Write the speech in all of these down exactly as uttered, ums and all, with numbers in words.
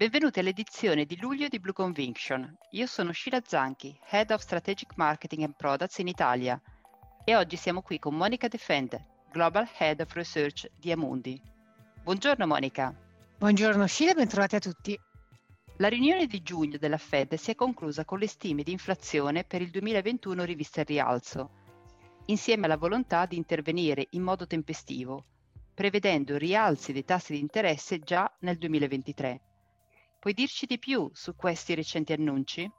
Benvenuti all'edizione di luglio di Blue Conviction. Io sono Sheila Zanchi, Head of Strategic Marketing and Products in Italia, e oggi siamo qui con Monica Defend, Global Head of Research di Amundi. Buongiorno Monica. Buongiorno Sheila, bentrovati a tutti. La riunione di giugno della Fed si è conclusa con le stime di inflazione per il duemilaventuno riviste al rialzo, insieme alla volontà di intervenire in modo tempestivo, prevedendo rialzi dei tassi di interesse già nel duemilaventitré. Puoi dirci di più su questi recenti annunci?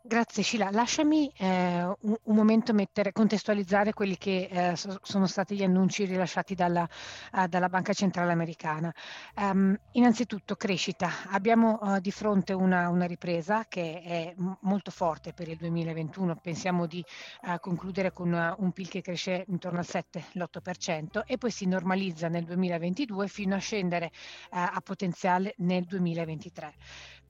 Grazie Sheila, lasciami eh, un, un momento mettere, contestualizzare quelli che eh, so, sono stati gli annunci rilasciati dalla, uh, dalla Banca Centrale Americana. Um, innanzitutto crescita, abbiamo uh, di fronte una, una ripresa che è m- molto forte per il duemilaventuno, pensiamo di uh, concludere con una, un P I L che cresce intorno al sette l'otto per cento e poi si normalizza nel duemilaventidue fino a scendere uh, a potenziale nel duemilaventitré.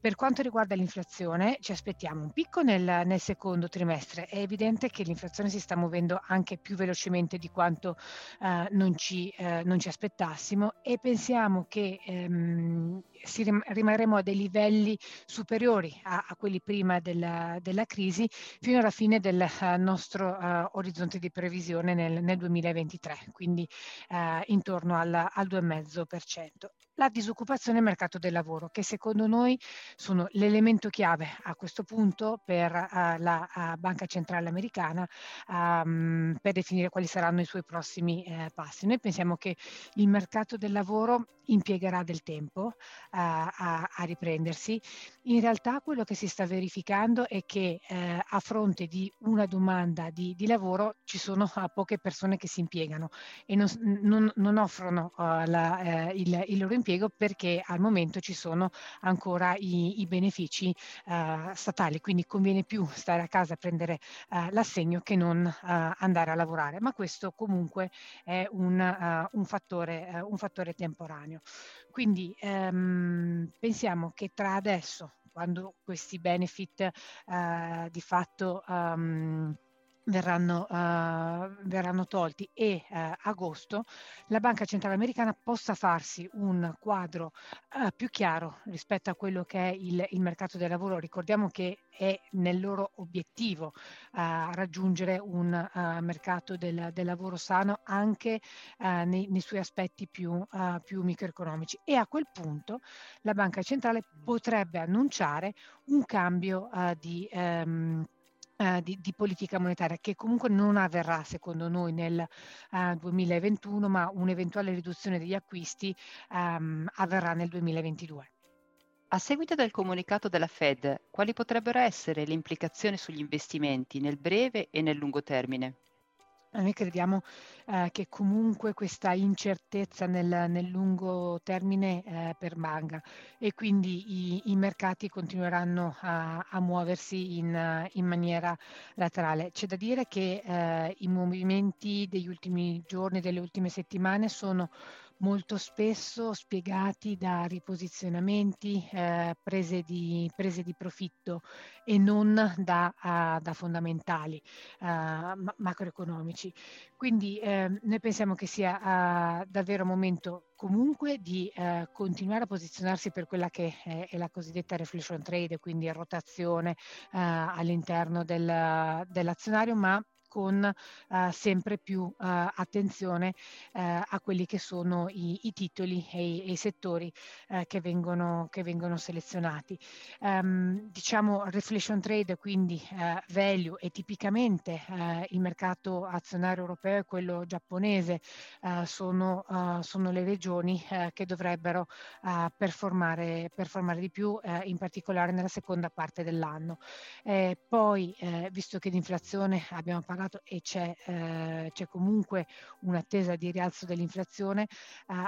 Per quanto riguarda l'inflazione ci aspettiamo un picco Nel, nel secondo trimestre. È evidente che l'inflazione si sta muovendo anche più velocemente di quanto eh, non, ci, eh, non ci aspettassimo e pensiamo che ehm, si rim- rimarremo a dei livelli superiori a, a quelli prima della, della crisi fino alla fine del uh, nostro uh, orizzonte di previsione nel, nel duemilaventitré, quindi uh, intorno alla, al due virgola cinque per cento. La disoccupazione e mercato del lavoro, che secondo noi sono l'elemento chiave a questo punto per uh, la uh, Banca Centrale Americana um, per definire quali saranno i suoi prossimi uh, passi. Noi pensiamo che il mercato del lavoro impiegherà del tempo uh, a, a riprendersi. In realtà quello che si sta verificando è che uh, a fronte di una domanda di, di lavoro ci sono uh, poche persone che si impiegano e non, non, non offrono uh, la, uh, il, il loro impiego, perché al momento ci sono ancora i, i benefici uh, statali, quindi conviene più stare a casa a prendere uh, l'assegno che non uh, andare a lavorare, ma questo comunque è un, uh, un, fattore, uh, un fattore temporaneo. Quindi um, pensiamo che tra adesso, quando questi benefit uh, di fatto um, Verranno, uh, verranno tolti e uh, agosto, la Banca Centrale Americana possa farsi un quadro uh, più chiaro rispetto a quello che è il, il mercato del lavoro. Ricordiamo che è nel loro obiettivo uh, raggiungere un uh, mercato del, del lavoro sano anche uh, nei, nei suoi aspetti più, uh, più microeconomici, e a quel punto la Banca Centrale potrebbe annunciare un cambio uh, di um, Uh, di, di politica monetaria, che comunque non avverrà secondo noi nel uh, duemilaventuno, ma un'eventuale riduzione degli acquisti um, avverrà nel duemilaventidue. A seguito del comunicato della Fed, quali potrebbero essere le implicazioni sugli investimenti nel breve e nel lungo termine? Noi crediamo eh, che comunque questa incertezza nel, nel lungo termine eh, permanga e quindi i, i mercati continueranno a, a muoversi in, in maniera laterale. C'è da dire che eh, i movimenti degli ultimi giorni, delle ultime settimane sono molto spesso spiegati da riposizionamenti, eh, prese di, prese di profitto e non da, uh, da fondamentali uh, macroeconomici. Quindi eh, noi pensiamo che sia uh, davvero un momento comunque di eh, continuare a posizionarsi per quella che è, è la cosiddetta reflation trade, quindi rotazione uh, all'interno del, dell'azionario, ma con uh, sempre più uh, attenzione uh, a quelli che sono i, i titoli e i, e i settori uh, che vengono, che vengono selezionati. Um, diciamo reflation trade, quindi uh, value, e tipicamente uh, il mercato azionario europeo e quello giapponese uh, sono, uh, sono le regioni uh, che dovrebbero uh, performare, performare di più, uh, in particolare nella seconda parte dell'anno. Eh, poi, eh, visto che l'inflazione abbiamo parlato e c'è, eh, c'è comunque un'attesa di rialzo dell'inflazione, eh,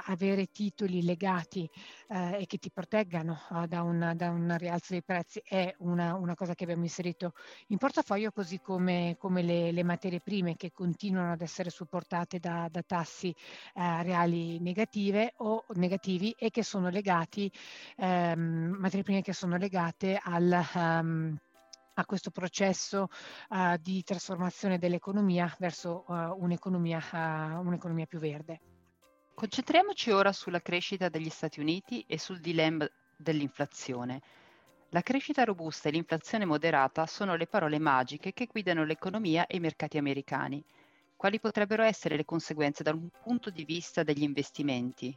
avere titoli legati eh, e che ti proteggano eh, da, un, da un rialzo dei prezzi è una, una cosa che abbiamo inserito in portafoglio, così come, come le, le materie prime che continuano ad essere supportate da, da tassi eh, reali negative o negativi e che sono legati, ehm, materie prime che sono legate al um, a questo processo uh, di trasformazione dell'economia verso uh, un'economia, uh, un'economia più verde. Concentriamoci ora sulla crescita degli Stati Uniti e sul dilemma dell'inflazione. La crescita robusta e l'inflazione moderata sono le parole magiche che guidano l'economia e i mercati americani. Quali potrebbero essere le conseguenze dal punto di vista degli investimenti?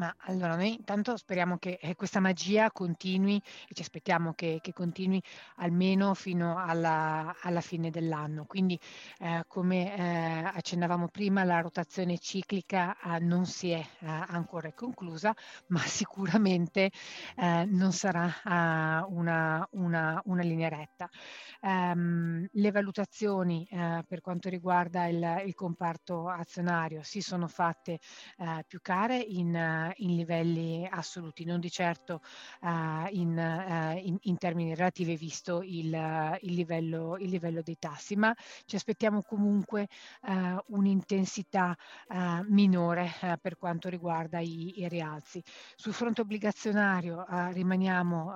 Ma allora noi intanto speriamo che eh, questa magia continui e ci aspettiamo che, che continui almeno fino alla, alla fine dell'anno. Quindi eh, come eh, accennavamo prima, la rotazione ciclica eh, non si è eh, ancora conclusa, ma sicuramente eh, non sarà eh, una, una, una linea retta. Um, le valutazioni eh, per quanto riguarda il, il comparto azionario si sono fatte eh, più care in in livelli assoluti, non di certo uh, in, uh, in, in termini relativi visto il, uh, il, livello, il livello dei tassi, ma ci aspettiamo comunque uh, un'intensità uh, minore uh, per quanto riguarda i, i rialzi. Sul fronte obbligazionario uh, rimaniamo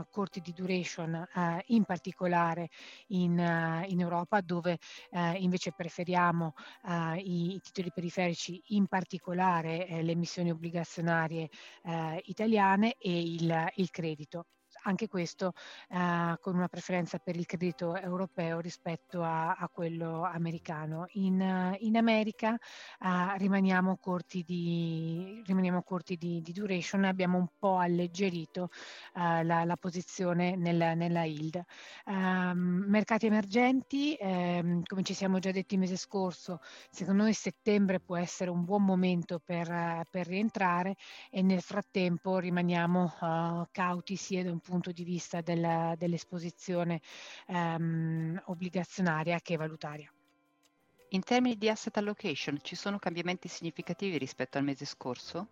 uh, corti di duration, uh, in particolare in, uh, in Europa, dove uh, invece preferiamo uh, i, i titoli periferici, in particolare eh, le emissioni obbligazionarie Eh, italiane e il, il credito. Anche questo eh, con una preferenza per il credito europeo rispetto a, a quello americano. In, in America eh, rimaniamo corti, di, rimaniamo corti di, di duration, abbiamo un po' alleggerito eh, la, la posizione nel, nella yield. Eh, mercati emergenti, eh, come ci siamo già detti il mese scorso, secondo noi settembre può essere un buon momento per, per rientrare, e nel frattempo rimaniamo eh, cauti sia da un punto di vista della, dell'esposizione ehm, obbligazionaria che valutaria. In termini di asset allocation, ci sono cambiamenti significativi rispetto al mese scorso?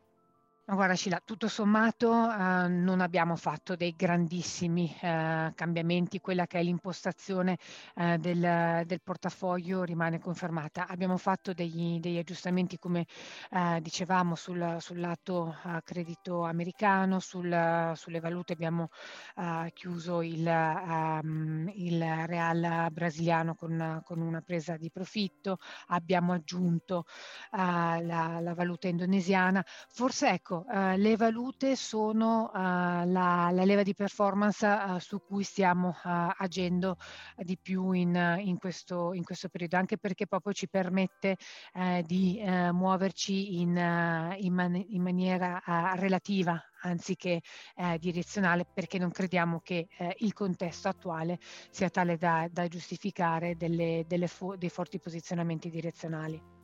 Ma guarda Sheila, tutto sommato eh, non abbiamo fatto dei grandissimi eh, cambiamenti, quella che è l'impostazione eh, del, del portafoglio rimane confermata. Abbiamo fatto degli, degli aggiustamenti, come eh, dicevamo, sul, sul lato eh, credito americano, sul, sulle valute abbiamo eh, chiuso il, um, il real brasiliano con, con una presa di profitto, abbiamo aggiunto eh, la, la valuta indonesiana. Forse ecco, Uh, le valute sono uh, la, la leva di performance uh, su cui stiamo uh, agendo di più in, in, questo, in questo periodo, anche perché proprio ci permette uh, di uh, muoverci in, uh, in, man- in maniera uh, relativa, anziché eh, direzionale, perché non crediamo che eh, il contesto attuale sia tale da, da giustificare delle, delle fo- dei forti posizionamenti direzionali.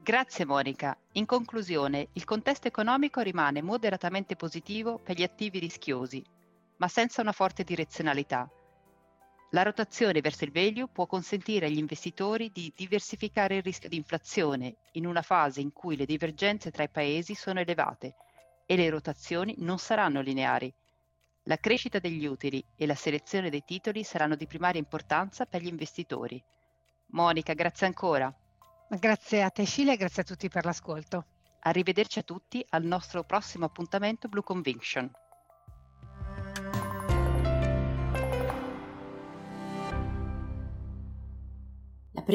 Grazie Monica. In conclusione, il contesto economico rimane moderatamente positivo per gli attivi rischiosi, ma senza una forte direzionalità. La rotazione verso il value può consentire agli investitori di diversificare il rischio di inflazione in una fase in cui le divergenze tra i paesi sono elevate e le rotazioni non saranno lineari. La crescita degli utili e la selezione dei titoli saranno di primaria importanza per gli investitori. Monica, grazie ancora. Grazie a te Sheila e grazie a tutti per l'ascolto. Arrivederci a tutti al nostro prossimo appuntamento Blue Conviction. La